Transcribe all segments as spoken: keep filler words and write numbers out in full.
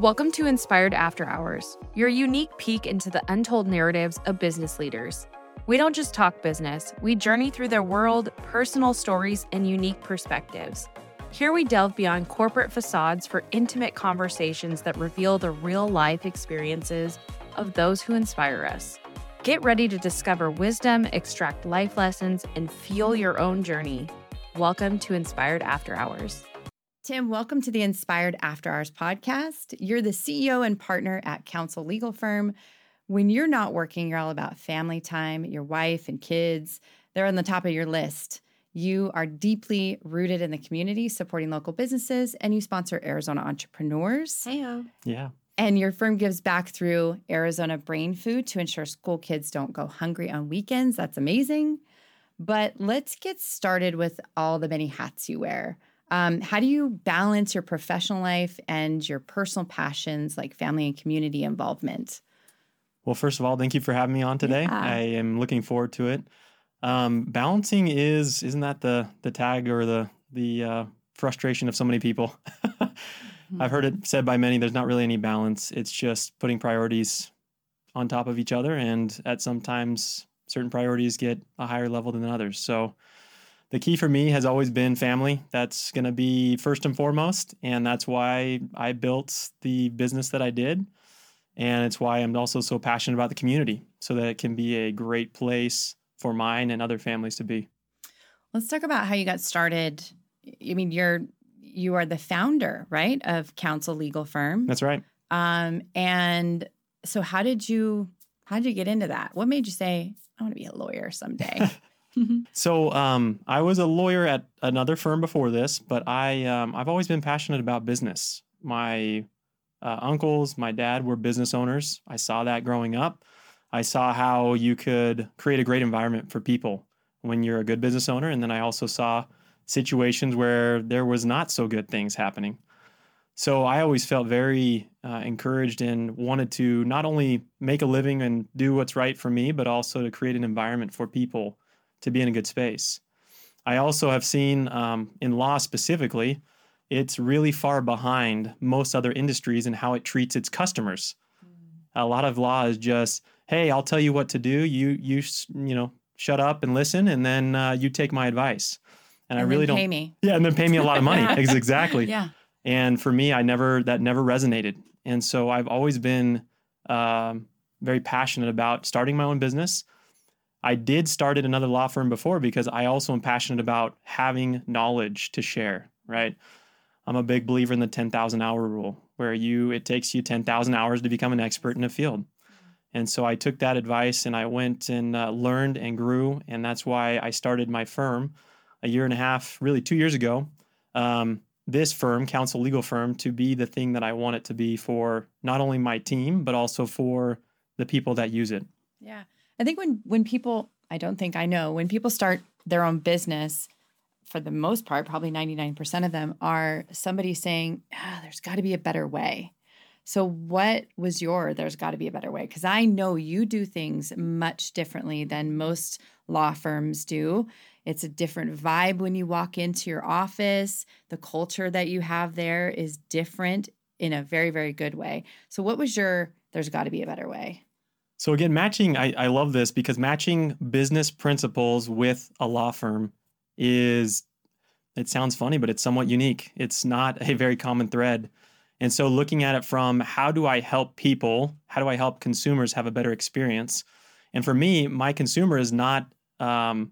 Welcome to Inspired After Hours, your unique peek into the untold narratives of business leaders. We don't just talk business, we journey through their world, personal stories, and unique perspectives. Here we delve beyond corporate facades for intimate conversations that reveal the real-life experiences of those who inspire us. Get ready to discover wisdom, extract life lessons, and fuel your own journey. Welcome to Inspired After Hours. Tim, welcome to the Inspired After Hours podcast. You're the C E O and partner at Counsel Legal Firm. When you're not working, you're all about family time, your wife and kids. They're on the top of your list. You are deeply rooted in the community, supporting local businesses, and you sponsor Arizona Entrepreneurs. Heyo. Yeah. And your firm gives back through Arizona Brain Food to ensure school kids don't go hungry on weekends. That's amazing. But let's get started with all the many hats you wear. Um, how do you balance your professional life and your personal passions like family and community involvement? Well, first of all, thank you for having me on today. Yeah. I am looking forward to it. Um, balancing is, isn't that the the tag or the, the uh, frustration of so many people? I've heard it said by many, there's not really any balance. It's just putting priorities on top of each other. And at sometimes certain priorities get a higher level than others. So the key for me has always been family. That's going to be first and foremost. And that's why I built the business that I did. And it's why I'm also so passionate about the community, so that it can be a great place for mine and other families to be. Let's talk about how you got started. I mean, you're You are the founder, right, of Counsel Legal Firm. That's right. Um, and so, how did you how did you get into that? What made you say I want to be a lawyer someday? so, um, I was a lawyer at another firm before this, but I um, I've always been passionate about business. My uh, uncles, my dad were business owners. I saw that growing up. I saw how you could create a great environment for people when you're a good business owner, and then I also saw situations where there was not so good things happening. So I always felt very uh, encouraged and wanted to not only make a living and do what's right for me, but also to create an environment for people to be in a good space. I also have seen um, in law specifically, it's really far behind most other industries in how it treats its customers. Mm-hmm. A lot of law is just, hey, I'll tell you what to do. You, you, you know, shut up and listen, and then uh, you take my advice. And, and I really don't pay me. Yeah, and then pay me a lot of money. yeah. Exactly. Yeah. And for me, I never that never resonated. And so I've always been um, very passionate about starting my own business. I did start at another law firm before because I also am passionate about having knowledge to share, right? I'm a big believer in the ten thousand hour rule, where you it takes you ten thousand hours to become an expert in a field. And so I took that advice and I went and uh, learned and grew, and that's why I started my firm a year and a half, really two years ago, um, this firm, Counsel Legal Firm, to be the thing that I want it to be for not only my team, but also for the people that use it. Yeah. I think when, when people, I don't think I know, when people start their own business, for the most part, probably ninety-nine percent of them are somebody saying, ah, there's got to be a better way. So what was your, there's got to be a better way? Because I know you do things much differently than most law firms do. It's a different vibe when you walk into your office. The culture that you have there is different in a very, very good way. So what was your, there's got to be a better way? So again, matching, I, I love this because matching business principles with a law firm is, it sounds funny, but it's somewhat unique. It's not a very common thread. And so looking at it from how do I help people, how do I help consumers have a better experience? And for me, my consumer is not um,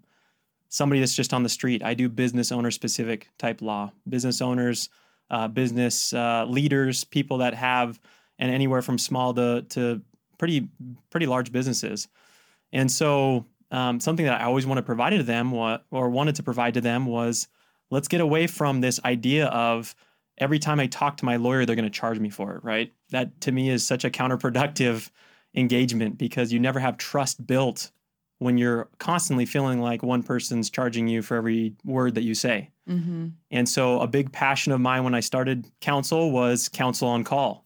somebody that's just on the street. I do business owner-specific type law. Business owners, uh, business uh, leaders, people that have, and anywhere from small to to pretty pretty large businesses. And so um, something that I always want to provide to them, or wanted to provide to them, was let's get away from this idea of every time I talk to my lawyer, they're going to charge me for it, right? That to me is such a counterproductive engagement because you never have trust built when you're constantly feeling like one person's charging you for every word that you say. Mm-hmm. And so a big passion of mine when I started Counsel was Counsel on Call.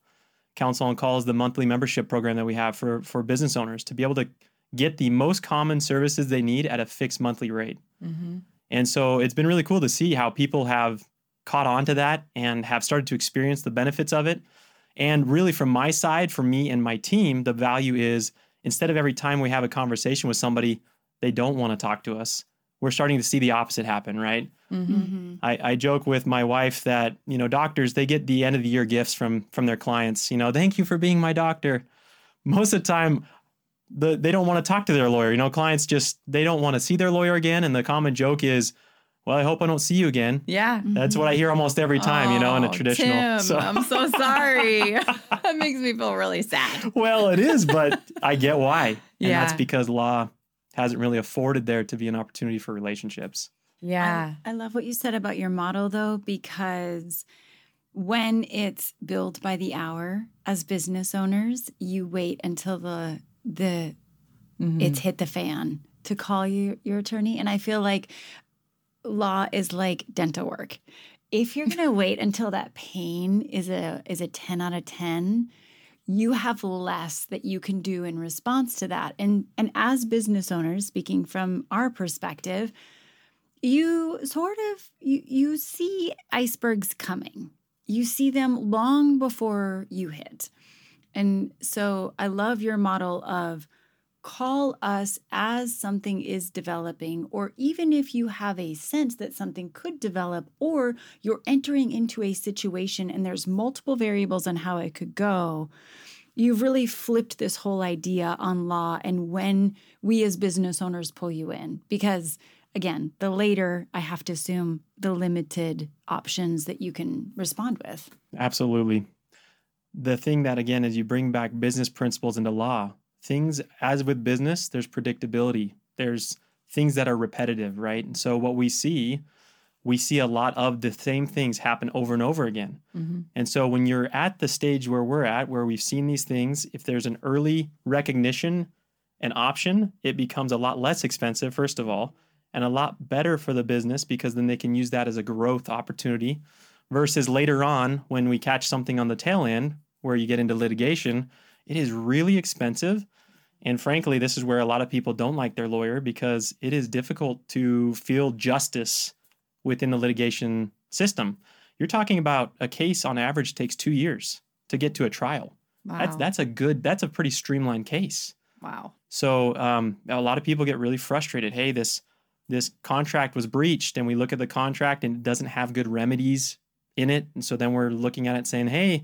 Counsel on Call is the monthly membership program that we have for, for business owners to be able to get the most common services they need at a fixed monthly rate. Mm-hmm. And so it's been really cool to see how people have caught on to that and have started to experience the benefits of it. And really from my side, for me and my team, the value is instead of every time we have a conversation with somebody, they don't want to talk to us, we're starting to see the opposite happen, right? Mm-hmm. I, I joke with my wife that, you know, doctors, they get the end of the year gifts from from their clients. You know, thank you for being my doctor. Most of the time, the, they don't want to talk to their lawyer. You know, clients just, they don't want to see their lawyer again. And the common joke is, well, I hope I don't see you again. Yeah. That's mm-hmm. what I hear almost every time, oh, you know, in a traditional. Tim, so. I'm so sorry. That makes me feel really sad. Well, it is, but I get why. And yeah. that's because law hasn't really afforded there to be an opportunity for relationships. Yeah. I, I love what you said about your model, though, because when it's billed by the hour as business owners, you wait until the the mm-hmm. it's hit the fan to call you, your attorney. And I feel like law is like dental work. If you're going to wait until that pain is a is a ten out of ten, you have less that you can do in response to that. And and as business owners, speaking from our perspective, you sort of, you, you see icebergs coming. You see them long before you hit. And so I love your model of call us as something is developing, or even if you have a sense that something could develop, or you're entering into a situation and there's multiple variables on how it could go. You've really flipped this whole idea on law and when we as business owners pull you in, because again, the later, I have to assume, the limited options that you can respond with. Absolutely. The thing that, again, is you bring back business principles into law. Things, as with business, there's predictability. There's things that are repetitive, right? And so what we see, we see a lot of the same things happen over and over again. Mm-hmm. And so when you're at the stage where we're at, where we've seen these things, if there's an early recognition, an option, it becomes a lot less expensive, first of all, and a lot better for the business, because then they can use that as a growth opportunity versus later on when we catch something on the tail end where you get into litigation. It is really expensive. And frankly, this is where a lot of people don't like their lawyer, because it is difficult to field justice within the litigation system. You're talking about a case on average takes two years to get to a trial. Wow. That's, that's a good, that's a pretty streamlined case. Wow. So um, a lot of people get really frustrated. Hey, this This contract was breached, and we look at the contract and it doesn't have good remedies in it. And so then we're looking at it saying, hey,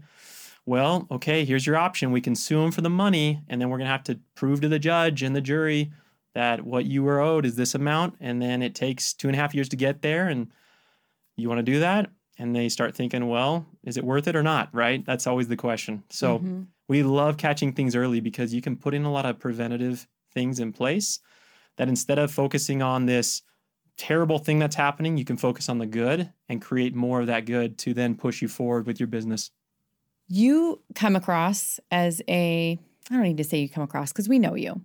well, okay, here's your option. We can sue them for the money, and then we're going to have to prove to the judge and the jury that what you were owed is this amount. And then it takes two and a half years to get there. And you want to do that? And they start thinking, well, is it worth it or not? Right? That's always the question. So mm-hmm. we love catching things early, because you can put in a lot of preventative things in place. That instead of focusing on this terrible thing that's happening, you can focus on the good and create more of that good to then push you forward with your business. You come across as a, I don't need to say you come across because we know you.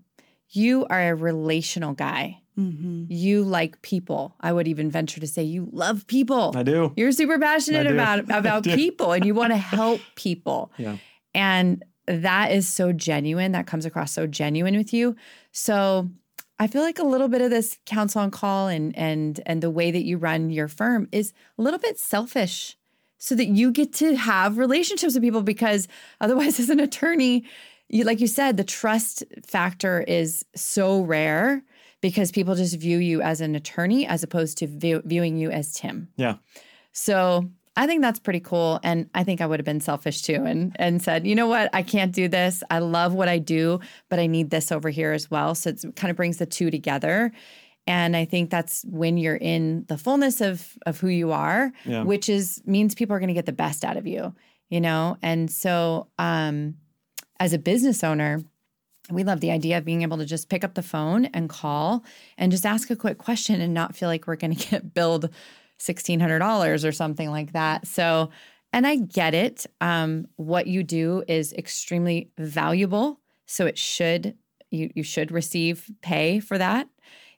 You are a relational guy. Mm-hmm. You like people. I would even venture to say you love people. I do. You're super passionate about about people, and you want to help people. Yeah. And that is so genuine. That comes across so genuine with you. So I feel like a little bit of this counsel on call and and and the way that you run your firm is a little bit selfish, so that you get to have relationships with people, because otherwise, as an attorney, you, like you said, the trust factor is so rare, because people just view you as an attorney as opposed to view, viewing you as Tim. Yeah. So I think that's pretty cool. And I think I would have been selfish too and and said, you know what, I can't do this. I love what I do, but I need this over here as well. So it kind of brings the two together. And I think that's when you're in the fullness of of who you are, yeah. which is means people are going to get the best out of you, you know? And so um, as a business owner, we love the idea of being able to just pick up the phone and call and just ask a quick question and not feel like we're going to get billed sixteen hundred dollars or something like that. So, and I get it. Um, what you do is extremely valuable. So it should, you you should receive pay for that.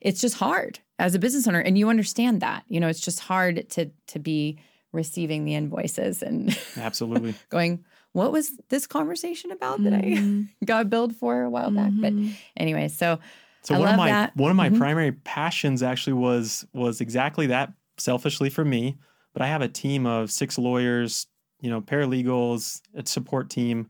It's just hard as a business owner. And you understand that, you know, it's just hard to, to be receiving the invoices and absolutely going, what was this conversation about mm-hmm. that I got billed for a while mm-hmm. back? But anyway, so, so I one love of my, that. One of my mm-hmm. primary passions actually was, was exactly that. Selfishly for me, but I have a team of six lawyers, you know, paralegals, a support team.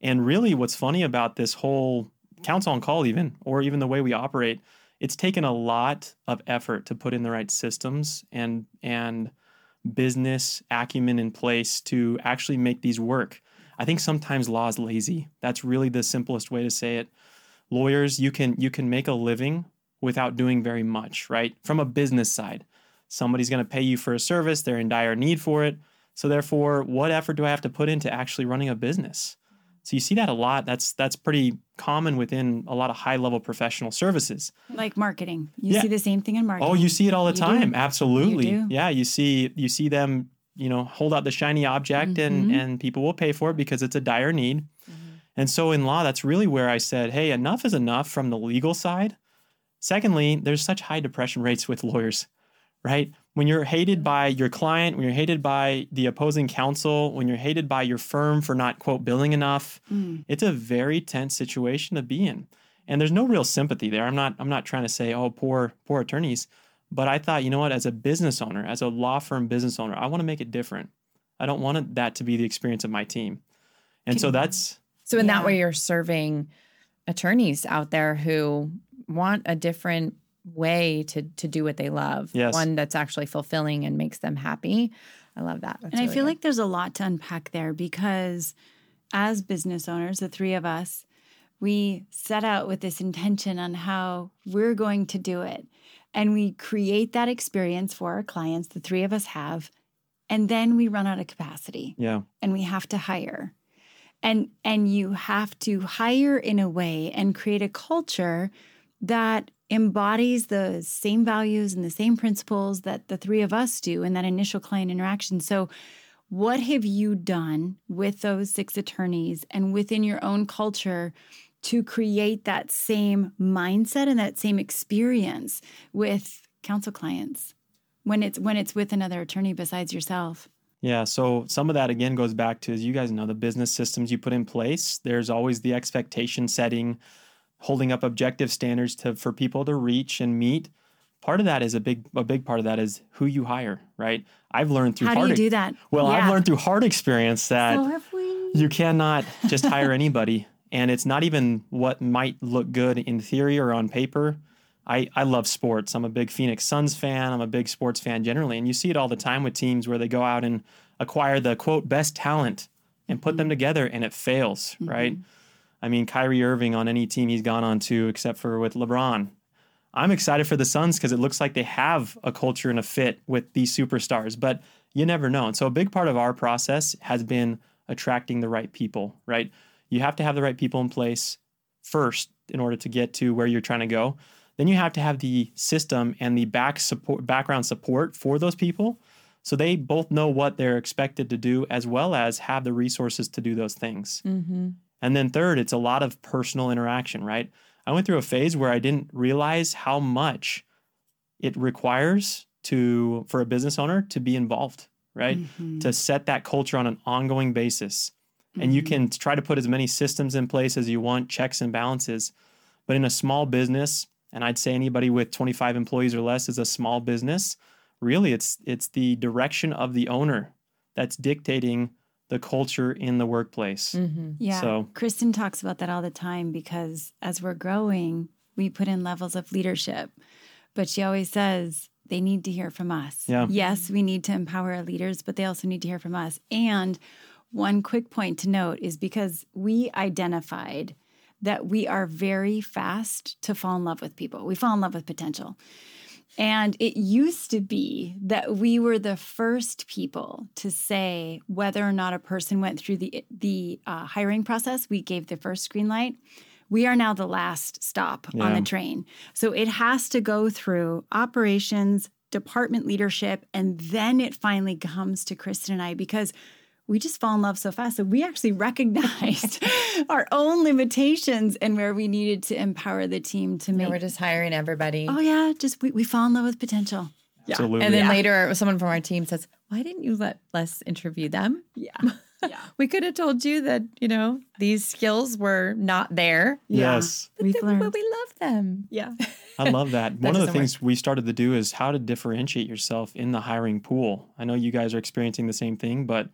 And really what's funny about this whole Counsel on Call even, or even the way we operate, it's taken a lot of effort to put in the right systems and and business acumen in place to actually make these work. I think sometimes law is lazy. That's really the simplest way to say it. Lawyers, you can you can make a living without doing very much, right? From a business side, somebody's going to pay you for a service, they're in dire need for it. So therefore, what effort do I have to put into actually running a business? So you see that a lot. That's that's pretty common within a lot of high-level professional services. Like marketing. You yeah. see the same thing in marketing. Oh, you see it all the you time. Do. Absolutely. You do. Yeah, you see you see them, you know, hold out the shiny object mm-hmm. and, and people will pay for it because it's a dire need. Mm-hmm. And so in law, that's really where I said, hey, enough is enough from the legal side. Secondly, there's such high depression rates with lawyers, right? When you're hated by your client, when you're hated by the opposing counsel, when you're hated by your firm for not, quote, billing enough, mm. it's a very tense situation to be in. And there's no real sympathy there. I'm not I'm not trying to say, oh, poor, poor attorneys. But I thought, you know what, as a business owner, as a law firm business owner, I want to make it different. I don't want that to be the experience of my team. And Can so that's... So in yeah. that way, you're serving attorneys out there who want a different way to to do what they love. Yes. One that's actually fulfilling and makes them happy. I love that. That's and really I feel good. Like there's a lot to unpack there because as business owners, the three of us, we set out with this intention on how we're going to do it. And we create that experience for our clients, the three of us have, and then we run out of capacity. Yeah. And we have to hire. And and you have to hire in a way and create a culture that embodies the same values and the same principles that the three of us do in that initial client interaction. So what have you done with those six attorneys and within your own culture to create that same mindset and that same experience with counsel clients when it's when it's with another attorney besides yourself? Yeah, so some of that, again, goes back to, as you guys know, the business systems you put in place. There's always the expectation setting, holding up objective standards to for people to reach and meet. Part of that is a big a big part of that is who you hire, right? I've learned through How hard do you do that? Well, yeah. I've learned through hard experience that so have we. You cannot just hire anybody. And it's not even what might look good in theory or on paper. I, I love sports. I'm a big Phoenix Suns fan. I'm a big sports fan generally. And you see it all the time with teams where they go out and acquire the, quote, best talent and put mm-hmm. them together and it fails, mm-hmm. right? I mean, Kyrie Irving on any team he's gone on to, except for with LeBron. I'm excited for the Suns because it looks like they have a culture and a fit with these superstars, but you never know. And so a big part of our process has been attracting the right people, right? You have to have the right people in place first in order to get to where you're trying to go. Then you have to have the system and the back support, background support for those people so they both know what they're expected to do as well as have the resources to do those things. Mm-hmm. And then third, it's a lot of personal interaction, right? I went through a phase where I didn't realize how much it requires to for a business owner to be involved, right? Mm-hmm. To set that culture on an ongoing basis. Mm-hmm. And you can try to put as many systems in place as you want, checks and balances. But in a small business, and I'd say anybody with twenty-five employees or less is a small business, really it's it's the direction of the owner that's dictating the culture in the workplace. Mm-hmm. Yeah. So Kristen talks about that all the time because as we're growing, we put in levels of leadership, but she always says they need to hear from us. Yeah. Yes, we need to empower our leaders, but they also need to hear from us. And one quick point to note is because we identified that we are very fast to fall in love with people. We fall in love with potential. And it used to be that we were the first people to say whether or not a person went through the the uh, hiring process. We gave the first green light. We are now the last stop yeah. on the train. So it has to go through operations, department leadership, and then it finally comes to Kristen and I because we just fall in love so fast that we actually recognized our own limitations and where we needed to empower the team to make. And we're just hiring everybody. Oh, yeah. Just we, we fall in love with potential. Yeah. Absolutely. And then yeah. later someone from our team says, why didn't you let us interview them? Yeah. yeah. We could have told you that, you know, these skills were not there. Yeah. Yes. But, We've learned. but we love them. Yeah. I love that. that One of the things work. we started to do is how to differentiate yourself in the hiring pool. I know you guys are experiencing the same thing, but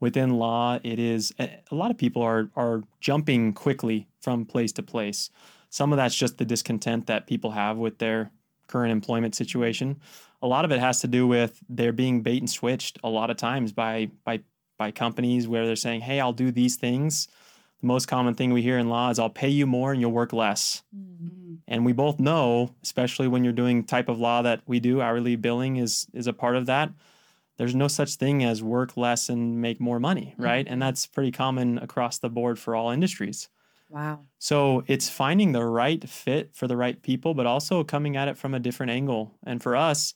within law, it is a lot of people are are jumping quickly from place to place. Some of that's just the discontent that people have with their current employment situation. A lot of it has to do with they're being bait and switched a lot of times by by by companies where they're saying, hey, I'll do these things. The most common thing we hear in law is I'll pay you more and you'll work less. Mm-hmm. And we both know, especially when you're doing type of law that we do, hourly billing is is a part of that. There's no such thing as work less and make more money, right? Mm-hmm. And that's pretty common across the board for all industries. Wow. So it's finding the right fit for the right people, but also coming at it from a different angle. And for us,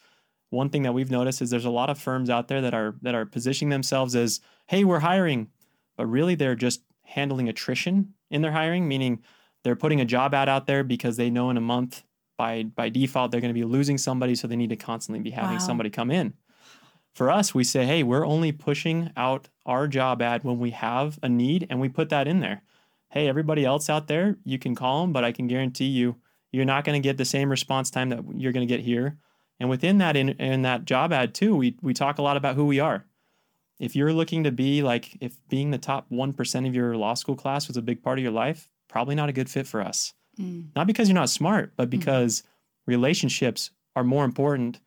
one thing that we've noticed is there's a lot of firms out there that are that are positioning themselves as, hey, we're hiring, but really they're just handling attrition in their hiring, meaning they're putting a job ad out there because they know in a month by by default they're going to be losing somebody, so they need to constantly be having wow. somebody come in. For us, we say, hey, we're only pushing out our job ad when we have a need, and we put that in there. Hey, everybody else out there, you can call them, but I can guarantee you, you're not going to get the same response time that you're going to get here. And within that, in, in that job ad too, we we talk a lot about who we are. If you're looking to be like, if being the top one percent of your law school class was a big part of your life, probably not a good fit for us. Mm. Not because you're not smart, but because mm. relationships are more important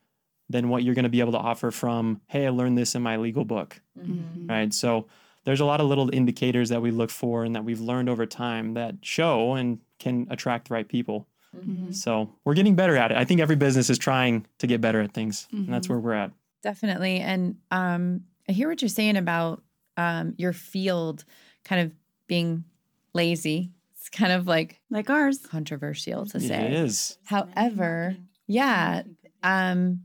than what you're going to be able to offer from, hey, I learned this in my legal book, mm-hmm. right? So there's a lot of little indicators that we look for and that we've learned over time that show and can attract the right people. Mm-hmm. So we're getting better at it. I think every business is trying to get better at things, mm-hmm. and that's where we're at. Definitely. And um, I hear what you're saying about um, your field kind of being lazy. It's kind of like like ours. Controversial to say. It is. However, yeah. Um,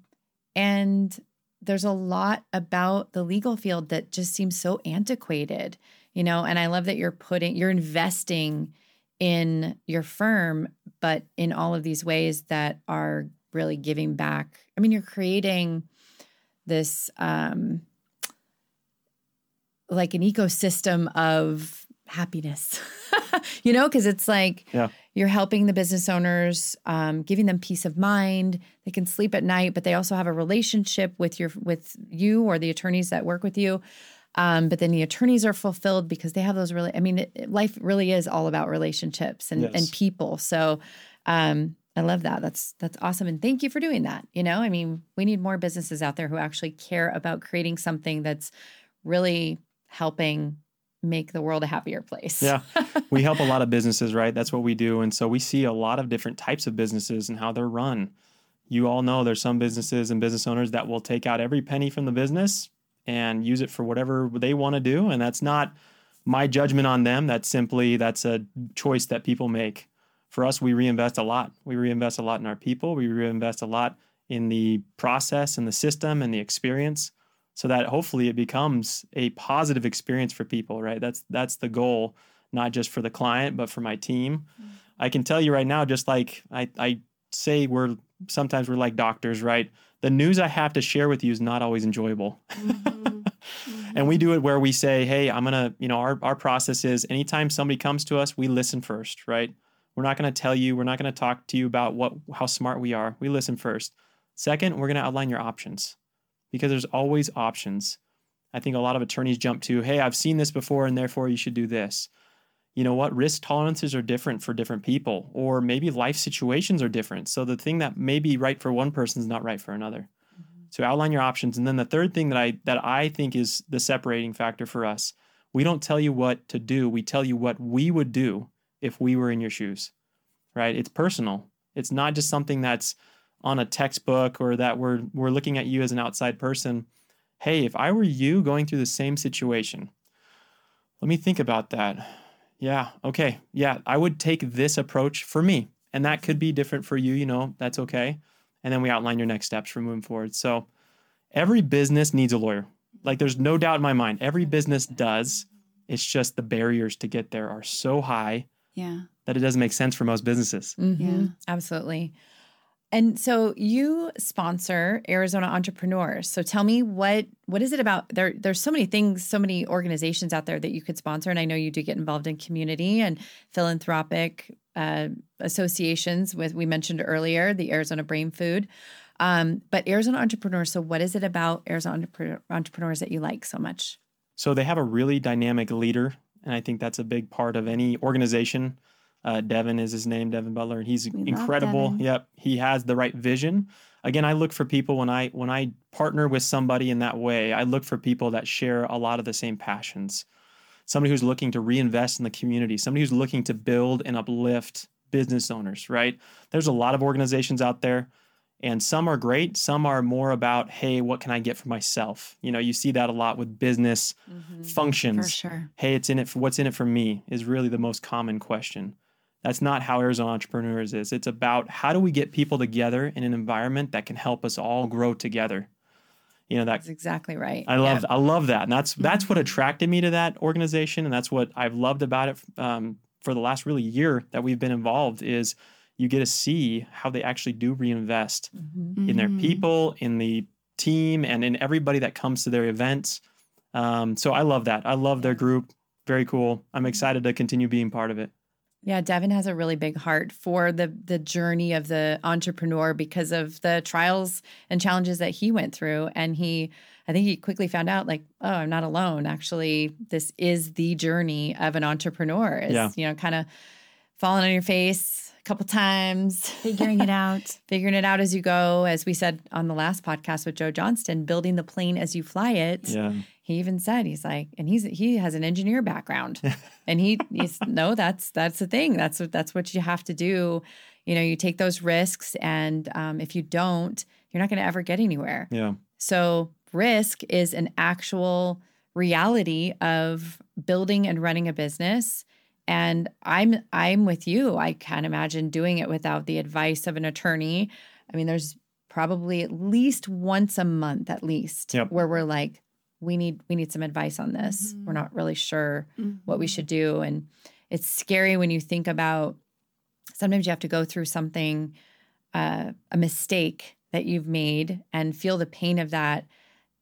and there's a lot about the legal field that just seems so antiquated, you know, and I love that you're putting, you're investing in your firm, but in all of these ways that are really giving back. I mean, you're creating this, um, like an ecosystem of happiness, you know, because it's like yeah. you're helping the business owners, um, giving them peace of mind. They can sleep at night, but they also have a relationship with your with you or the attorneys that work with you. Um, but then the attorneys are fulfilled because they have those really. I mean, it, life really is all about relationships and, yes. and people. So um, I love that. That's that's awesome, and thank you for doing that. You know, I mean, we need more businesses out there who actually care about creating something that's really helping make the world a happier place. Yeah. We help a lot of businesses, right? That's what we do. And so we see a lot of different types of businesses and how they're run. You all know there's some businesses and business owners that will take out every penny from the business and use it for whatever they want to do. And that's not my judgment on them. That's simply, that's a choice that people make. For us, we reinvest a lot. We reinvest a lot in our people. We reinvest a lot in the process and the system and the experience, so that hopefully it becomes a positive experience for people, right? That's that's the goal, not just for the client, but for my team. Mm-hmm. I can tell you right now, just like I, I say, we're sometimes we're like doctors, right? The news I have to share with you is not always enjoyable. Mm-hmm. Mm-hmm. And we do it where we say, hey, I'm gonna, you know, our, our process is anytime somebody comes to us, we listen first, right? We're not gonna tell you, we're not gonna talk to you about what how smart we are. We listen first. Second, we're gonna outline your options, because there's always options. I think a lot of attorneys jump to, hey, I've seen this before and therefore you should do this. You know what? Risk tolerances are different for different people, or maybe life situations are different. So the thing that may be right for one person is not right for another. Mm-hmm. So outline your options. And then the third thing that I that I think is the separating factor for us, we don't tell you what to do. We tell you what we would do if we were in your shoes, right? It's personal. It's not just something that's on a textbook or that we're we're looking at you as an outside person. Hey, if I were you going through the same situation, let me think about that. Yeah, okay. Yeah, I would take this approach for me. And that could be different for you, you know, that's okay. And then we outline your next steps for moving forward. So every business needs a lawyer. Like there's no doubt in my mind, every business does. It's just the barriers to get there are so high yeah. that it doesn't make sense for most businesses. Mm-hmm. Yeah, absolutely. And so you sponsor Arizona Entrepreneurs. So tell me what what is it about? There, there's so many things, so many organizations out there that you could sponsor. And I know you do get involved in community and philanthropic uh, associations with, we mentioned earlier, the Arizona Brain Food. Um, but Arizona Entrepreneurs, so what is it about Arizona Entrepreneurs that you like so much? So they have a really dynamic leader, and I think that's a big part of any organization. Uh, Devin is his name, Devin Butler, and he's we incredible. Yep, he has the right vision. Again, I look for people when I when I partner with somebody in that way. I look for people that share a lot of the same passions. Somebody who's looking to reinvest in the community. Somebody who's looking to build and uplift business owners, right? There's a lot of organizations out there, and some are great. Some are more about, hey, what can I get for myself? You know, you see that a lot with business mm-hmm. functions. For sure. Hey, it's in it for, what's in it for me is really the most common question. That's not how Arizona Entrepreneurs is. It's about how do we get people together in an environment that can help us all grow together. You know, that, that's exactly right. I love, yeah. I love that. And that's, that's what attracted me to that organization. And that's what I've loved about it um, for the last really year that we've been involved is you get to see how they actually do reinvest mm-hmm. in their people, in the team, and in everybody that comes to their events. Um, so I love that. I love their group. Very cool. I'm excited to continue being part of it. Yeah, Devin has a really big heart for the the journey of the entrepreneur because of the trials and challenges that he went through. And he, I think he quickly found out like, oh, I'm not alone. Actually, this is the journey of an entrepreneur is, yeah. you know, kind of falling on your face a couple times. Figuring it out. Figuring it out as you go. As we said on the last podcast with Joe Johnston, building the plane as you fly it. Yeah. He even said, he's like, and he's he has an engineer background and he, he's, no, that's, that's the thing. That's what, that's what you have to do. You know, you take those risks and um, if you don't, you're not going to ever get anywhere. Yeah. So risk is an actual reality of building and running a business. And I'm, I'm with you. I can't imagine doing it without the advice of an attorney. I mean, there's probably at least once a month at least yep. where we're like, we need we need some advice on this. Mm-hmm. We're not really sure mm-hmm. what we should do. And it's scary when you think about sometimes you have to go through something, uh, a mistake that you've made and feel the pain of that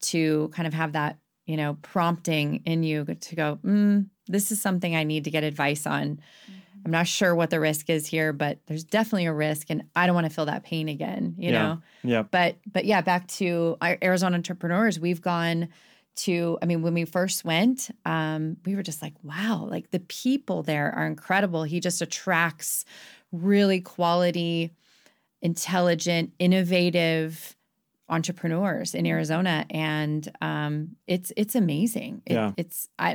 to kind of have that, you know, prompting in you to go, mm, this is something I need to get advice on. Mm-hmm. I'm not sure what the risk is here, but there's definitely a risk and I don't want to feel that pain again, you yeah. know? Yeah. But, but yeah, back to our Arizona Entrepreneurs, we've gone to, I mean, when we first went, um, we were just like, wow, like the people there are incredible. He just attracts really quality, intelligent, innovative entrepreneurs in Arizona. And um, it's it's amazing. It, yeah. It's, I,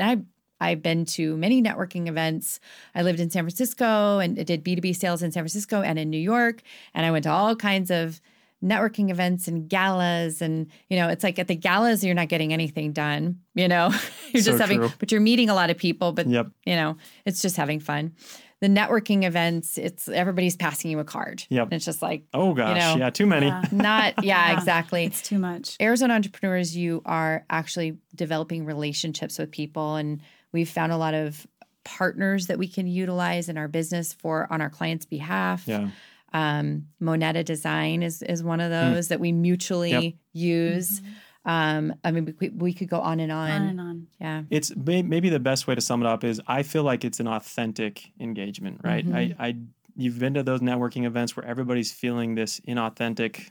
I, I've been to many networking events. I lived in San Francisco and did B two B sales in San Francisco and in New York. And I went to all kinds of networking events and galas and, you know, it's like at the galas, you're not getting anything done, you know, you're so just having, true. But you're meeting a lot of people, but yep. you know, it's just having fun. The networking events, it's everybody's passing you a card. Yep. And it's just like, oh gosh, you know, yeah, too many. Yeah. Not, yeah, yeah, exactly. It's too much. Arizona Entrepreneurs, you are actually developing relationships with people. And we've found a lot of partners that we can utilize in our business for, on our clients' behalf. Yeah. Um, Moneta Design is is one of those mm. that we mutually yep. use. Mm-hmm. Um, I mean, we, we could go on and on. On and on. Yeah. It's maybe the best way to sum it up is I feel like it's an authentic engagement, right? Mm-hmm. I, I you've been to those networking events where everybody's feeling this inauthentic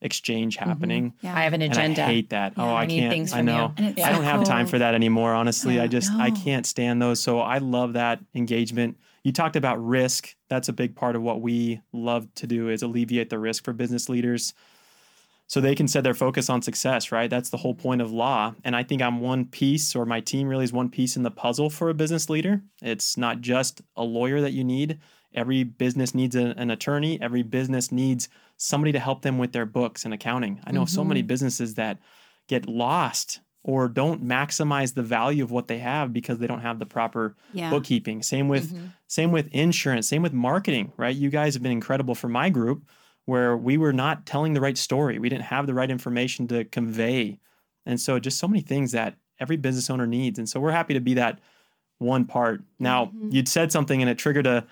exchange happening. Mm-hmm. Yeah. I have an agenda. And I hate that. Yeah, oh, I, I can't. I know. I don't so have cool. time for that anymore. Honestly, I just, no. I can't stand those. So I love that engagement. You talked about risk. That's a big part of what we love to do is alleviate the risk for business leaders so they can set their focus on success, right? That's the whole point of law. And I think I'm one piece, or my team really is one piece in the puzzle for a business leader. It's not just a lawyer that you need. Every business needs a, an attorney. Every business needs somebody to help them with their books and accounting. I know mm-hmm. so many businesses that get lost or don't maximize the value of what they have because they don't have the proper yeah. bookkeeping. Same with mm-hmm. same with insurance, same with marketing, right? You guys have been incredible for my group where we were not telling the right story. We didn't have the right information to convey. And so just so many things that every business owner needs. And so we're happy to be that one part. Now, mm-hmm. you'd said something and it triggered a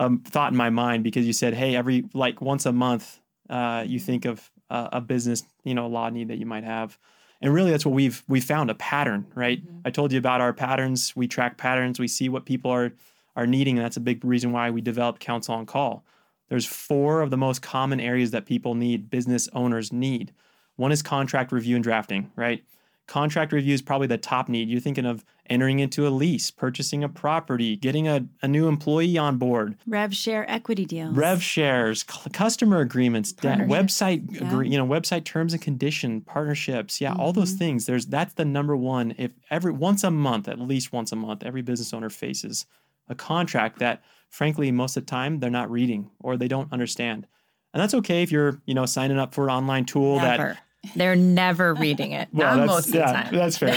Um, thought in my mind because you said, hey, every like once a month, uh, you think of uh, a business, you know, a law need that you might have. And really that's what we've, we found a pattern, right? Mm-hmm. I told you about our patterns. We track patterns. We see what people are, are needing. And that's a big reason why we developed Counsel on Call. There's four of the most common areas that people need, business owners need. One is contract review and drafting, right? Contract review is probably the top need. You're thinking of entering into a lease, purchasing a property, getting a, a new employee on board. Rev share equity deals. Rev shares, c- customer agreements, da- website, yeah. agree, you know, website terms and condition, partnerships. Yeah, mm-hmm. all those things. There's that's the number one. If every once a month, at least once a month, every business owner faces a contract that, frankly, most of the time they're not reading or they don't understand, and that's okay if you're, you know, signing up for an online tool Never. that. They're never reading it. Well, Not most yeah, of the time. That's fair.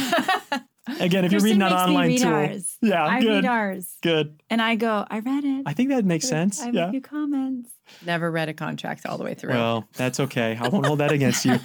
Again, if you're reading an online read tool. Ours. Yeah, I good. read ours. Good. And I go, I read it. I think that makes I sense. I have yeah. a few comments. Never read a contract all the way through. Well, that's okay. I won't hold that against you.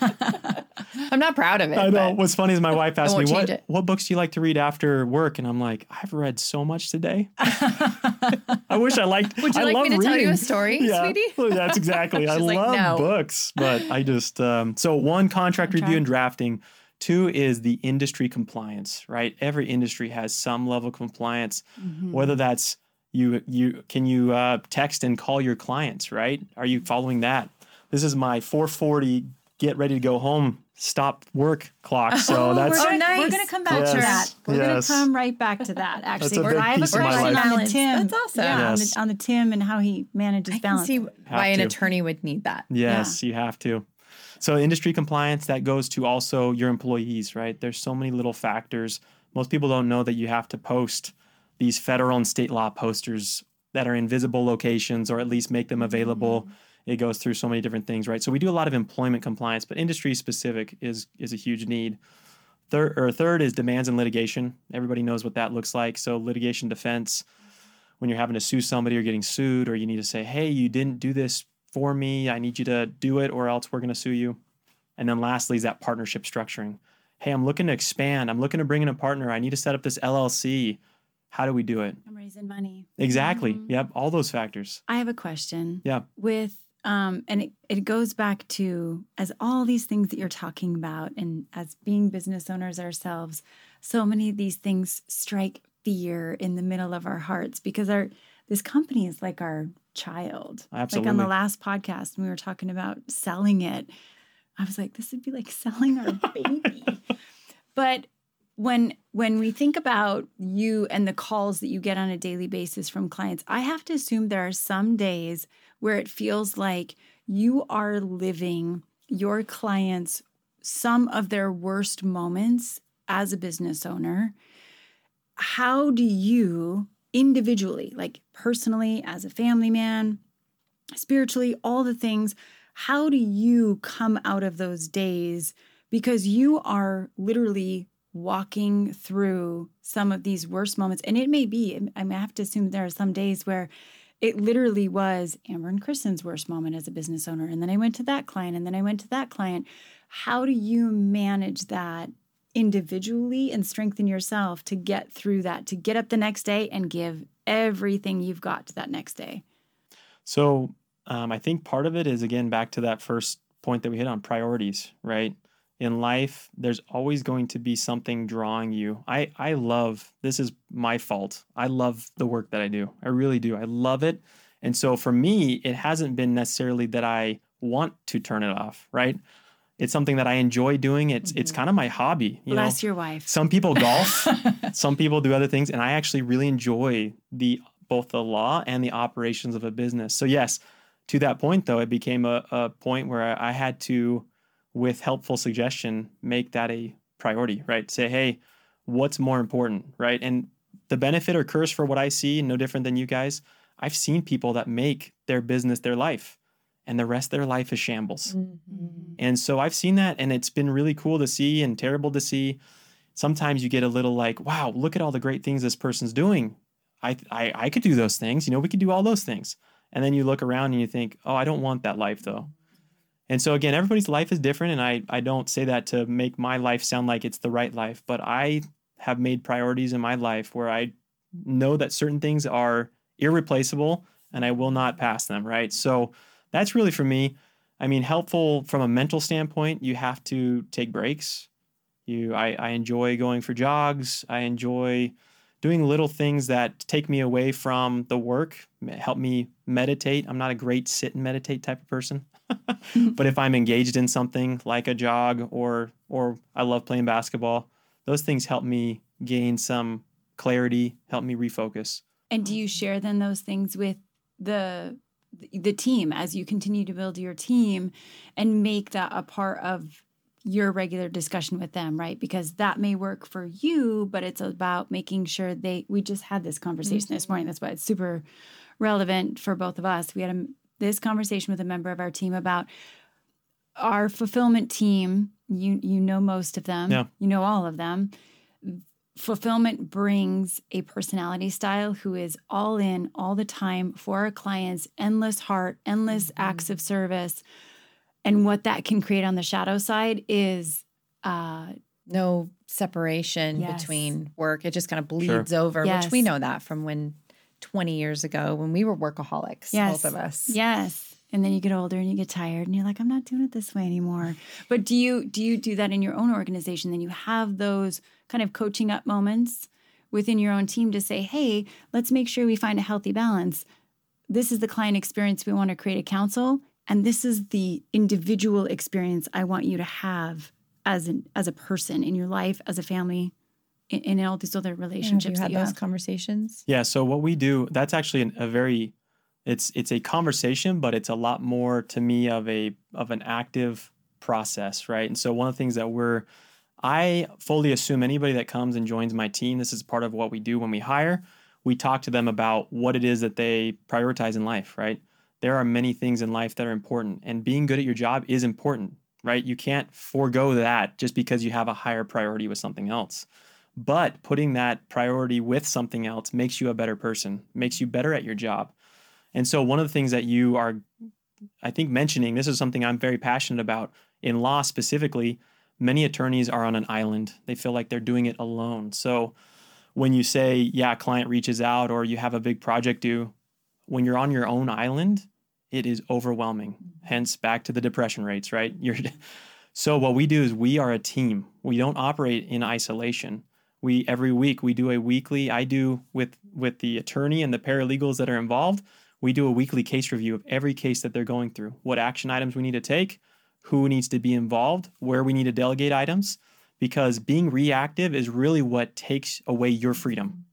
I'm not proud of it. I know. What's funny is my wife asked me, what, what books do you like to read after work? And I'm like, I've read so much today. I wish I liked. Would you I like love me to reading. tell you a story, yeah. sweetie? Well, that's exactly. I like, love no. books, but I just, um, so one, contract, contract review and drafting. Two is the industry compliance, right? Every industry has some level of compliance, mm-hmm. whether that's you, you can you uh, text and call your clients, right? Are you following that? This is my four forty get ready to go home stop work clock. So oh, that's we're gonna, nice. We're going to come back yes, to that. We're yes. going to come right back to that. Actually, we're, I have a question on the Tim. That's awesome. Yeah, yes. on, the, on the Tim and how he manages I balance. I can see have why to. an attorney would need that. Yes, yeah. you have to. So industry compliance, that goes to also your employees, right? There's so many little factors. Most people don't know that you have to post these federal and state law posters that are in visible locations, or at least make them available. Mm-hmm. It goes through so many different things, right? So we do a lot of employment compliance, but industry specific is is a huge need. Third, or third is demands and litigation. Everybody knows what that looks like. So litigation defense, when you're having to sue somebody or getting sued, or you need to say, hey, you didn't do this for me. I need you to do it or else we're going to sue you. And then lastly is that partnership structuring. Hey, I'm looking to expand. I'm looking to bring in a partner. I need to set up this L L C. How do we do it? I'm raising money. Exactly. Mm-hmm. Yep. All those factors. I have a question. Yeah. With Um, and it, it goes back to, as all these things that you're talking about, and as being business owners ourselves, so many of these things strike fear in the middle of our hearts, because our this company is like our child. Absolutely. Like on the last podcast, when we were talking about selling it, I was like, this would be like selling our baby. But when when we think about you and the calls that you get on a daily basis from clients, I have to assume there are some days where it feels like you are living your clients some of their worst moments as a business owner. How do you individually, like personally, as a family man, spiritually, all the things, how do you come out of those days? Because you are literally walking through some of these worst moments. And it may be, I mean, I have to assume there are some days where it literally was Amber and Kristen's worst moment as a business owner. And then I went to that client, and then I went to that client. How do you manage that individually and strengthen yourself to get through that, to get up the next day and give everything you've got to that next day? So um, I think part of it is, again, back to that first point that we hit on, priorities, right? In life, there's always going to be something drawing you. I, I love, this is my fault. I love the work that I do. I really do. I love it. And so for me, it hasn't been necessarily that I want to turn it off, right? It's something that I enjoy doing. It's mm-hmm. it's kind of my hobby. You Bless know? your wife. Some people golf. Some people do other things. And I actually really enjoy the both the law and the operations of a business. So yes, to that point, though, it became a, a point where I, I had to, with helpful suggestion, make that a priority, right? Say, hey, what's more important, right? And the benefit or curse for what I see, no different than you guys, I've seen people that make their business their life and the rest of their life is shambles. Mm-hmm. And so I've seen that, and it's been really cool to see and terrible to see. Sometimes you get a little like, wow, look at all the great things this person's doing. I, I, I could do those things. You know, we could do all those things. And then you look around and you think, oh, I don't want that life though. And so again, everybody's life is different, and I, I don't say that to make my life sound like it's the right life, but I have made priorities in my life where I know that certain things are irreplaceable and I will not pass them, right? So that's really, for me, I mean, helpful from a mental standpoint. You have to take breaks. You, I, I enjoy going for jogs. I enjoy doing little things that take me away from the work, help me meditate. I'm not a great sit and meditate type of person, but if I'm engaged in something like a jog or or I love playing basketball, those things help me gain some clarity, help me refocus. And do you share then those things with the the team as you continue to build your team and make that a part of your regular discussion with them, right? Because that may work for you, but it's about making sure they, we just had this conversation mm-hmm. this morning. That's why it's super relevant for both of us. We had a, this conversation with a member of our team about our fulfillment team. You, you know, most of them, yeah. you know, all of them. Fulfillment brings a personality style who is all in all the time for our clients, endless heart, endless mm-hmm. acts of service. And what that can create on the shadow side is uh, no separation yes. between work. It just kind of bleeds sure. over, yes. which we know that from when twenty years ago when we were workaholics, yes. both of us. Yes. And then you get older and you get tired and you're like, I'm not doing it this way anymore. But do you do you do that in your own organization? Then you have those kind of coaching up moments within your own team to say, hey, let's make sure we find a healthy balance. This is the client experience we want to create at Counsel. And this is the individual experience I want you to have as an as a person in your life, as a family, in, in all these other relationships. Have you had those conversations? Yeah. So what we do, that's actually an, a very, it's it's a conversation, but it's a lot more to me of a of an active process, right? And so one of the things that we're, I fully assume anybody that comes and joins my team, this is part of what we do when we hire. We talk to them about what it is that they prioritize in life, right? There are many things in life that are important, and being good at your job is important, right? You can't forego that just because you have a higher priority with something else. But putting that priority with something else makes you a better person, makes you better at your job. And so one of the things that you are, I think, mentioning, this is something I'm very passionate about. In law specifically, many attorneys are on an island. They feel like they're doing it alone. So when you say, yeah, a client reaches out or you have a big project due, when you're on your own island, it is overwhelming. Hence, back to the depression rates, right? You're, so what we do is we are a team. We don't operate in isolation. We every week, we do a weekly, I do with, with the attorney and the paralegals that are involved, we do a weekly case review of every case that they're going through, what action items we need to take, who needs to be involved, where we need to delegate items, because being reactive is really what takes away your freedom.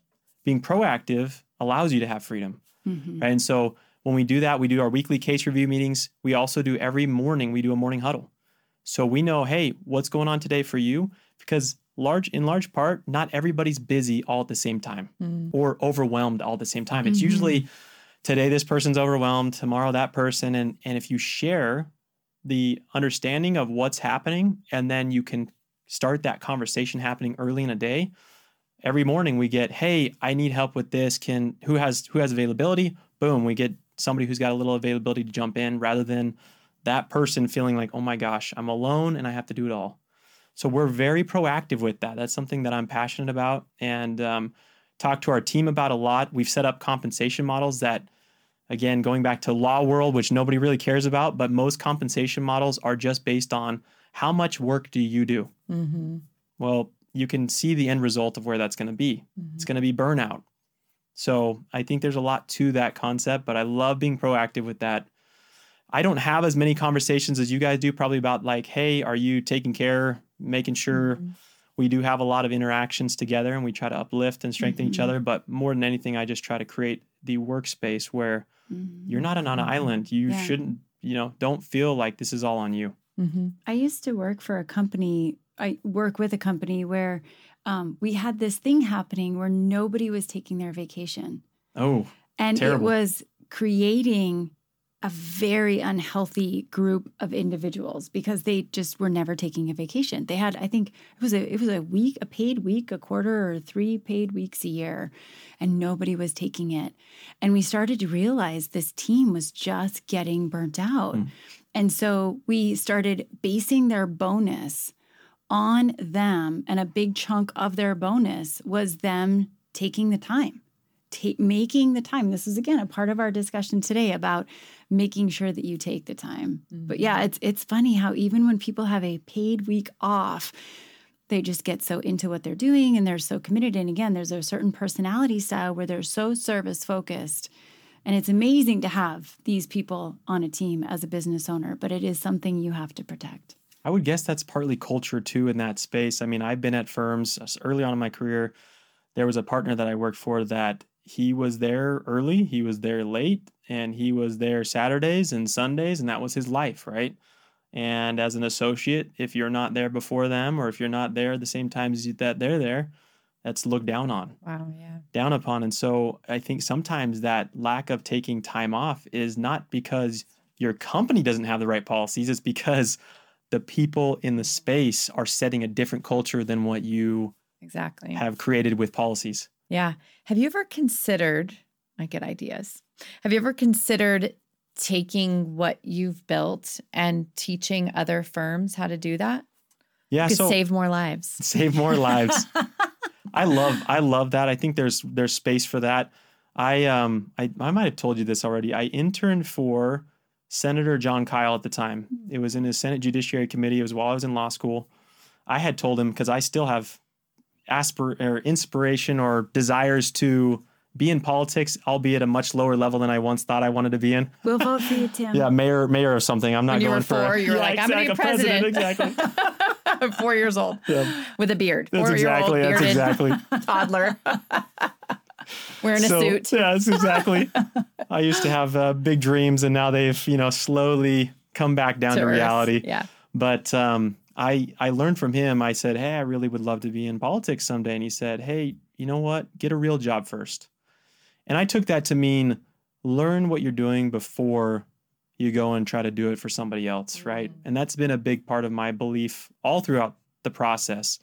Being proactive allows you to have freedom. Mm-hmm. Right? And so when we do that, we do our weekly case review meetings. We also do every morning, we do a morning huddle. So we know, hey, what's going on today for you? Because large in large part, not everybody's busy all at the same time mm-hmm. or overwhelmed all at the same time. Mm-hmm. It's usually today this person's overwhelmed, tomorrow that person. And, and if you share the understanding of what's happening, and then you can start that conversation happening early in a day. Every morning we get, hey, I need help with this. Can who has who has availability? Boom, we get somebody who's got a little availability to jump in rather than that person feeling like, oh my gosh, I'm alone and I have to do it all. So we're very proactive with that. That's something that I'm passionate about and um, talk to our team about a lot. We've set up compensation models that, again, going back to law world, which nobody really cares about, but most compensation models are just based on how much work do you do? Mm-hmm. Well, you can see the end result of where that's going to be. Mm-hmm. It's going to be burnout. So I think there's a lot to that concept, but I love being proactive with that. I don't have as many conversations as you guys do, probably about like, hey, are you taking care, making sure mm-hmm. we do have a lot of interactions together and we try to uplift and strengthen mm-hmm. each other. But more than anything, I just try to create the workspace where mm-hmm. you're not on an mm-hmm. island. You yeah. shouldn't, you know, don't feel like this is all on you. Mm-hmm. I used to work for a company I work with a company where um, we had this thing happening where nobody was taking their vacation. Oh, and terrible. It was creating a very unhealthy group of individuals because they just were never taking a vacation. They had, I think it was a, it was a week, a paid week, a quarter or three paid weeks a year, and nobody was taking it. And we started to realize this team was just getting burnt out. Mm. And so we started basing their bonus on them, and a big chunk of their bonus was them taking the time, ta- making the time. This is, again, a part of our discussion today about making sure that you take the time. Mm-hmm. But yeah, it's it's funny how even when people have a paid week off, they just get so into what they're doing and they're so committed. And again, there's a certain personality style where they're so service focused. And it's amazing to have these people on a team as a business owner, but it is something you have to protect. I would guess that's partly culture too in that space. I mean, I've been at firms early on in my career. There was a partner that I worked for that he was there early, he was there late, and he was there Saturdays and Sundays, and that was his life, right? And as an associate, if you're not there before them or if you're not there at the same time as that they're there, that's looked down on. Wow, yeah. Down upon. And so I think sometimes that lack of taking time off is not because your company doesn't have the right policies, it's because the people in the space are setting a different culture than what you exactly have created with policies. Yeah. Have you ever considered, I get ideas, have you ever considered taking what you've built and teaching other firms how to do that? Yeah. So save more lives. Save more lives. I love, I love that. I think there's, there's space for that. I, um, I, I might've told you this already. I interned for Senator Jon Kyl at the time. It was in his Senate Judiciary Committee. It was while I was in law school. I had told him, cause I still have aspir or inspiration or desires to be in politics, albeit a much lower level than I once thought I wanted to be in. We'll vote for you, Tim. Yeah, mayor, mayor of something. I'm not when going for. When you were four, you were like, I'm going to be president. president exactly. Four years old yeah. with a beard. That's four exactly. Year old, bearded that's exactly. Toddler. Wearing so, a suit. Yeah, that's exactly. I used to have uh, big dreams, and now they've you know slowly come back down to, to reality. Yeah. But um, I I learned from him. I said, hey, I really would love to be in politics someday, and he said, hey, you know what? Get a real job first. And I took that to mean learn what you're doing before you go and try to do it for somebody else, mm-hmm. right? And that's been a big part of my belief all throughout the process.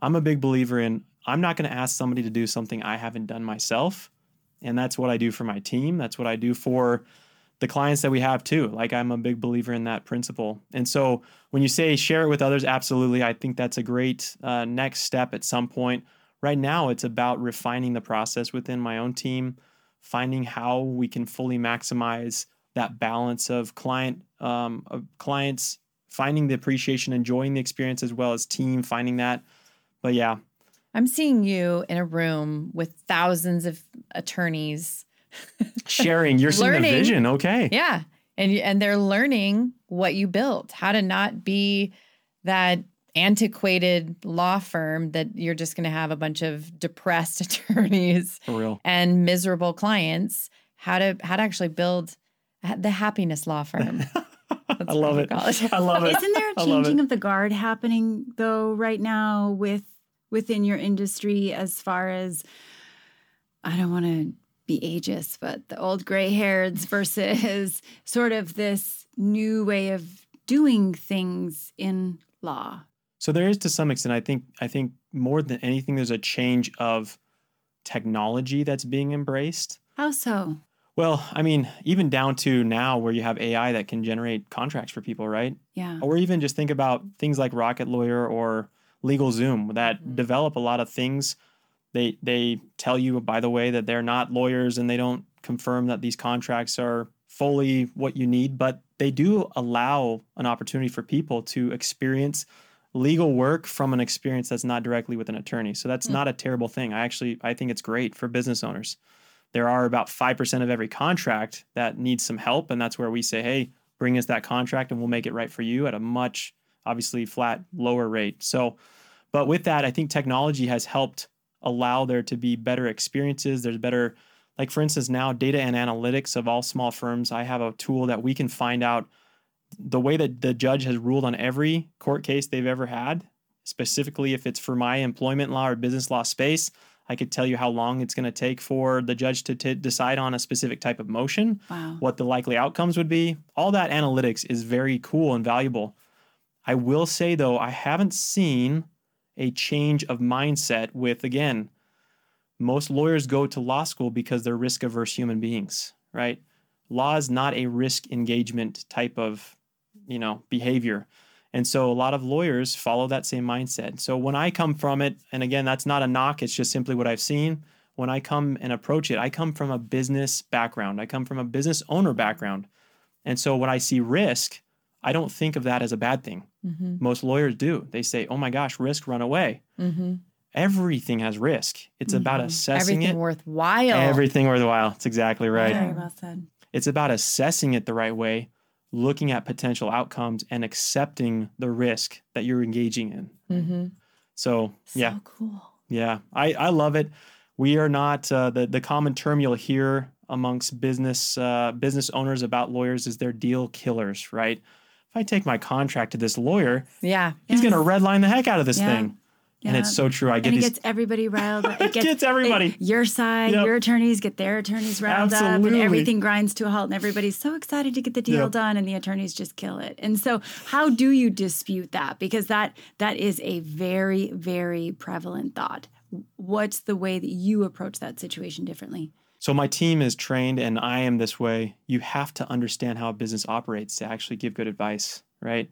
I'm a big believer in I'm not going to ask somebody to do something I haven't done myself. And that's what I do for my team. That's what I do for the clients that we have too. Like I'm a big believer in that principle. And so when you say share it with others, absolutely. I think that's a great uh, next step at some point. Right now, it's about refining the process within my own team, finding how we can fully maximize that balance of client, um, of clients, finding the appreciation, enjoying the experience, as well as team, finding that. But yeah. I'm seeing you in a room with thousands of attorneys. Sharing, you're seeing the vision, okay. Yeah, and and they're learning what you built, how to not be that antiquated law firm that you're just going to have a bunch of depressed attorneys for real. And miserable clients, how to how to actually build the happiness law firm. I love it. it. I love it. Isn't there a changing of the guard happening though right now with within your industry as far as, I don't want to be ageist, but the old gray hairs versus sort of this new way of doing things in law? So there is to some extent, I think, I think more than anything, there's a change of technology that's being embraced. How so? Well, I mean, even down to now where you have A I that can generate contracts for people, right? Yeah. Or even just think about things like Rocket Lawyer or LegalZoom that mm-hmm. develop a lot of things. They they tell you, by the way, that they're not lawyers and they don't confirm that these contracts are fully what you need, but they do allow an opportunity for people to experience legal work from an experience that's not directly with an attorney. So that's mm. not a terrible thing. I actually, I think it's great for business owners. There are about five percent of every contract that needs some help. And that's where we say, hey, bring us that contract and we'll make it right for you at a much, obviously, flat, lower rate. So, but with that, I think technology has helped allow there to be better experiences. There's better, like for instance, now data and analytics of all small firms. I have a tool that we can find out the way that the judge has ruled on every court case they've ever had, specifically if it's for my employment law or business law space, I could tell you how long it's going to take for the judge to t- decide on a specific type of motion, wow. what the likely outcomes would be. All that analytics is very cool and valuable. I will say, though, I haven't seen a change of mindset with, again, most lawyers go to law school because they're risk-averse human beings, right? Law is not a risk engagement type of you know, behavior. And so a lot of lawyers follow that same mindset. So when I come from it, and again, that's not a knock, it's just simply what I've seen. When I come and approach it, I come from a business background. I come from a business owner background. And so when I see risk, I don't think of that as a bad thing. Mm-hmm. Most lawyers do. They say, oh my gosh, risk, run away. Mm-hmm. Everything has risk. It's mm-hmm. about assessing everything it. Everything worthwhile. Everything worthwhile. That's exactly right. Very well said. It's about assessing it the right way, looking at potential outcomes, and accepting the risk that you're engaging in. Mm-hmm. So, so, yeah. So cool. Yeah. I, I love it. We are not, uh, the, the common term you'll hear amongst business uh, business owners about lawyers is they're deal killers, right? If I take my contract to this lawyer, yeah, he's yes. going to redline the heck out of this yeah. thing. Yeah. And it's so true. I get and it these... gets everybody riled up. It gets, gets everybody. It, your side, yep. your attorneys get their attorneys riled Absolutely. up, and everything grinds to a halt, and everybody's so excited to get the deal yep. done, and the attorneys just kill it. And so how do you dispute that? Because that that is a very, very prevalent thought. What's the way that you approach that situation differently? So my team is trained, and I am this way. You have to understand how a business operates to actually give good advice, right?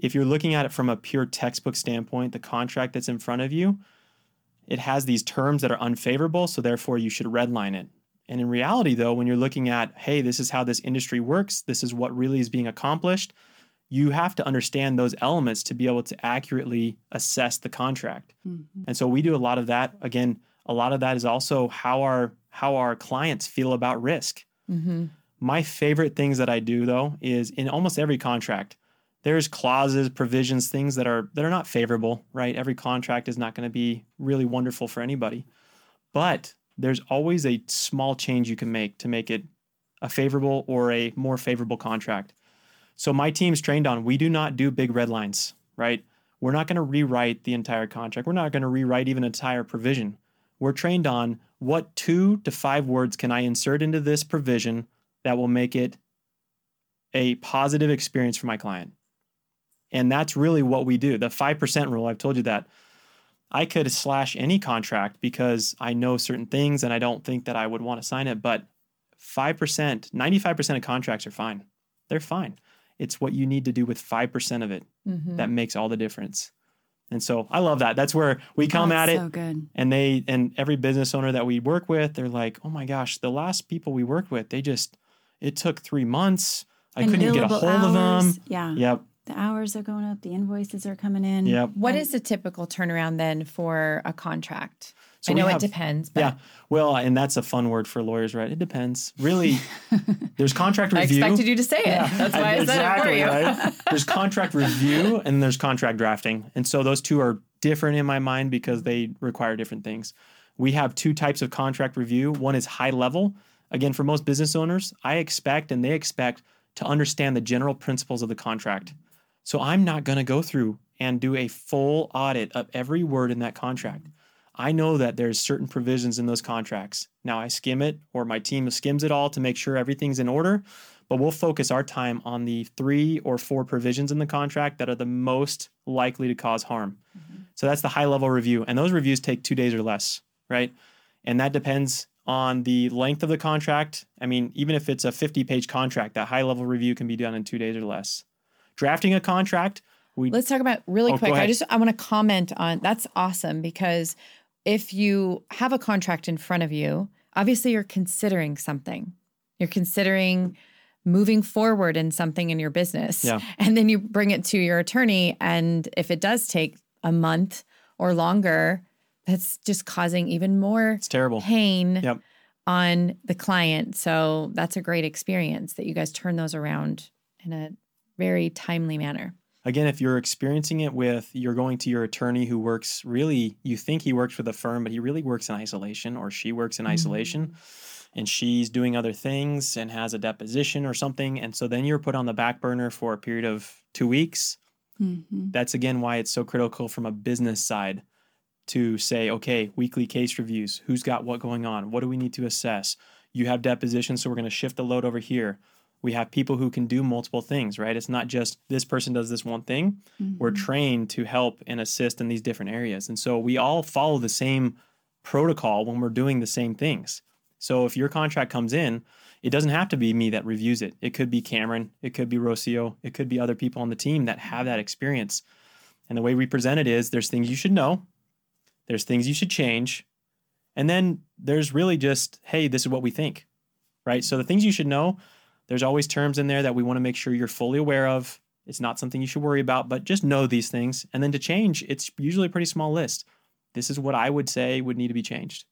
If you're looking at it from a pure textbook standpoint, the contract that's in front of you, it has these terms that are unfavorable, so therefore you should redline it. And in reality, though, when you're looking at, hey, this is how this industry works, this is what really is being accomplished, you have to understand those elements to be able to accurately assess the contract. Mm-hmm. And so we do a lot of that. Again, a lot of that is also how our how our clients feel about risk. Mm-hmm. My favorite things that I do, though, is in almost every contract, there's clauses, provisions, things that are that are not favorable, right? Every contract is not going to be really wonderful for anybody. But there's always a small change you can make to make it a favorable or a more favorable contract. So my team's trained on, we do not do big red lines, right? We're not going to rewrite the entire contract. We're not going to rewrite even an entire provision. We're trained on what two to five words can I insert into this provision that will make it a positive experience for my client. And that's really what we do. The five percent rule, I've told you that. I could slash any contract because I know certain things and I don't think that I would want to sign it, but five percent, ninety-five percent of contracts are fine. They're fine. It's what you need to do with five percent of it mm-hmm. that makes all the difference. And so I love that. That's where we come That's at it. So good. And they and every business owner that we work with, they're like, oh my gosh, the last people we worked with, they just, it took three months. I and couldn't get a hold hours. of them. Yeah. Yep. The hours are going up. The invoices are coming in. Yep. What is a typical turnaround then for a contract? So I know have, it depends. But. Yeah. Well, and that's a fun word for lawyers, right? It depends. Really, there's contract review. I expected you to say it. Yeah. That's why I, I said it for you. Right? There's contract review and there's contract drafting. And so those two are different in my mind because they require different things. We have two types of contract review. One is high level. Again, for most business owners, I expect and they expect to understand the general principles of the contract. So I'm not going to go through and do a full audit of every word in that contract. I know that there's certain provisions in those contracts. Now I skim it or my team skims it all to make sure everything's in order, but we'll focus our time on the three or four provisions in the contract that are the most likely to cause harm. Mm-hmm. So that's the high level review. And those reviews take two days or less, right? And that depends on the length of the contract. I mean, even if it's a fifty page contract, that high level review can be done in two days or less. Drafting a contract. We, Let's talk about really oh, quick. I just I want to comment on that's awesome because if you have a contract in front of you, obviously you're considering something. You're considering moving forward in something in your business. Yeah. And then you bring it to your attorney. And if it does take a month or longer, that's just causing even more it's terrible. pain yep. on the client. So that's a great experience that you guys turn those around in a very timely manner. Again, if you're experiencing it with, you're going to your attorney who works really, you think he works for the firm, but he really works in isolation or she works in mm-hmm. isolation and she's doing other things and has a deposition or something. And so then you're put on the back burner for a period of two weeks. Mm-hmm. That's again, why it's so critical from a business side to say, okay, weekly case reviews, who's got what going on? What do we need to assess? You have depositions, so we're going to shift the load over here. We have people who can do multiple things, right? It's not just this person does this one thing. Mm-hmm. We're trained to help and assist in these different areas. And so we all follow the same protocol when we're doing the same things. So if your contract comes in, it doesn't have to be me that reviews it. It could be Cameron. It could be Rocio. It could be other people on the team that have that experience. And the way we present it is there's things you should know. There's things you should change. And then there's really just, hey, this is what we think, right? So the things you should know, there's always terms in there that we want to make sure you're fully aware of. It's not something you should worry about, but just know these things. And then to change, it's usually a pretty small list. This is what I would say would need to be changed.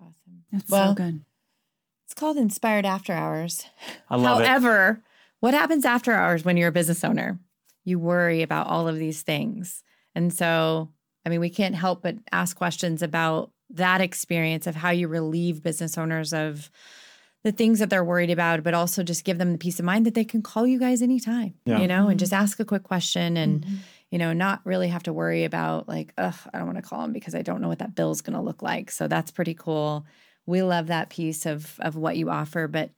Awesome. That's well, so good. It's called Inspired After Hours. I love However, it. What happens after hours when you're a business owner? You worry about all of these things. And so, I mean, we can't help but ask questions about that experience of how you relieve business owners of the things that they're worried about, but also just give them the peace of mind that they can call you guys anytime, yeah. you know, mm-hmm. and just ask a quick question and, mm-hmm. you know, not really have to worry about like, ugh, I don't want to call them because I don't know what that bill's going to look like. So that's pretty cool. We love that piece of of what you offer, but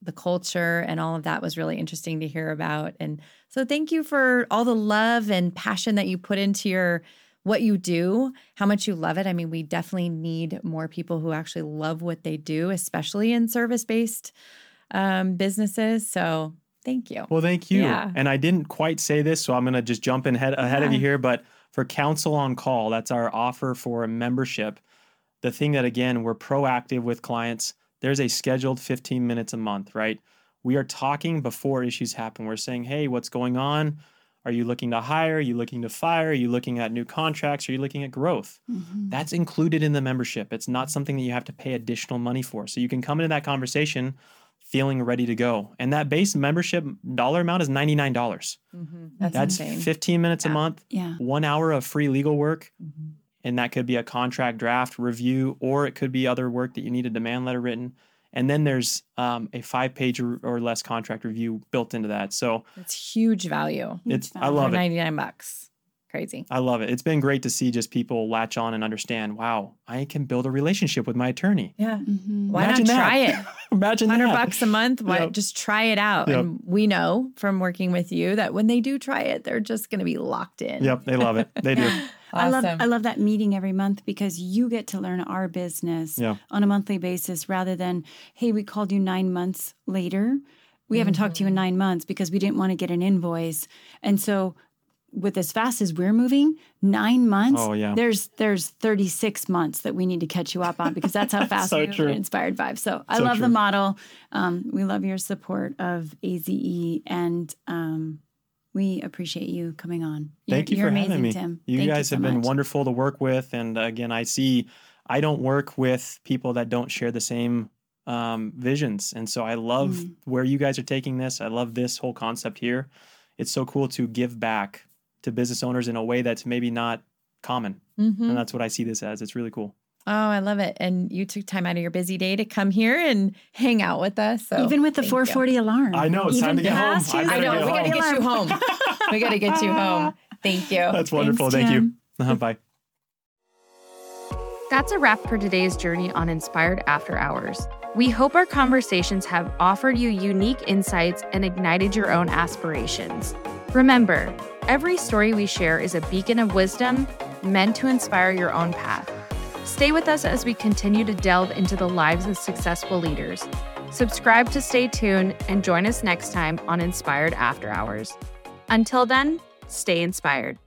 the culture and all of that was really interesting to hear about. And so thank you for all the love and passion that you put into your what you do, how much you love it. I mean, we definitely need more people who actually love what they do, especially in service-based um, businesses. So thank you. Well, thank you. Yeah. And I didn't quite say this, so I'm going to just jump in head, ahead yeah. of you here. But for Counsel on Call, that's our offer for a membership. The thing that, again, we're proactive with clients, there's a scheduled fifteen minutes a month, right? We are talking before issues happen. We're saying, hey, what's going on? Are you looking to hire? Are you looking to fire? Are you looking at new contracts? Are you looking at growth? Mm-hmm. That's included in the membership. It's not something that you have to pay additional money for. So you can come into that conversation feeling ready to go. And that base membership dollar amount is ninety-nine dollars. Mm-hmm. That's, That's insane. fifteen minutes yeah. a month, yeah. one hour of free legal work. Mm-hmm. And that could be a contract draft review, or it could be other work that you need a demand letter written. And then there's um, a five-page or less contract review built into that. So it's huge value. It's huge value. I love For it. ninety-nine bucks. Crazy. I love it. It's been great to see just people latch on and understand, wow, I can build a relationship with my attorney. Yeah. Mm-hmm. Why Imagine not try that. it? Imagine that. one hundred bucks a month. Why, yep. Just try it out. Yep. And we know from working with you that when they do try it, they're just going to be locked in. Yep. They love it. They do. Awesome. I love I love that meeting every month because you get to learn our business yeah. on a monthly basis rather than, hey, we called you nine months later. We mm-hmm. haven't talked to you in nine months because we didn't want to get an invoice. And so with as fast as we're moving, nine months, oh, yeah. there's there's thirty-six months that we need to catch you up on because that's how fast so we true. Are inspired by. So I so love true. the model. Um, we love your support of A Z E and um we appreciate you coming on. You're, Thank you you're for amazing, having me. Tim. You Thank guys you so have been much. wonderful to work with. And again, I see, I don't work with people that don't share the same um, visions. And so I love mm. where you guys are taking this. I love this whole concept here. It's so cool to give back to business owners in a way that's maybe not common. Mm-hmm. And that's what I see this as. It's really cool. Oh, I love it. And you took time out of your busy day to come here and hang out with us. So even with the four forty alarm. I know. It's Even time to get past home. I, I know. We got to get you home. We got to get you home. Thank you. That's wonderful. Thanks, Thank Jim. you. Uh-huh, bye. That's a wrap for today's journey on Inspired After Hours. We hope our conversations have offered you unique insights and ignited your own aspirations. Remember, every story we share is a beacon of wisdom meant to inspire your own path. Stay with us as we continue to delve into the lives of successful leaders. Subscribe to stay tuned and join us next time on Inspired After Hours. Until then, stay inspired.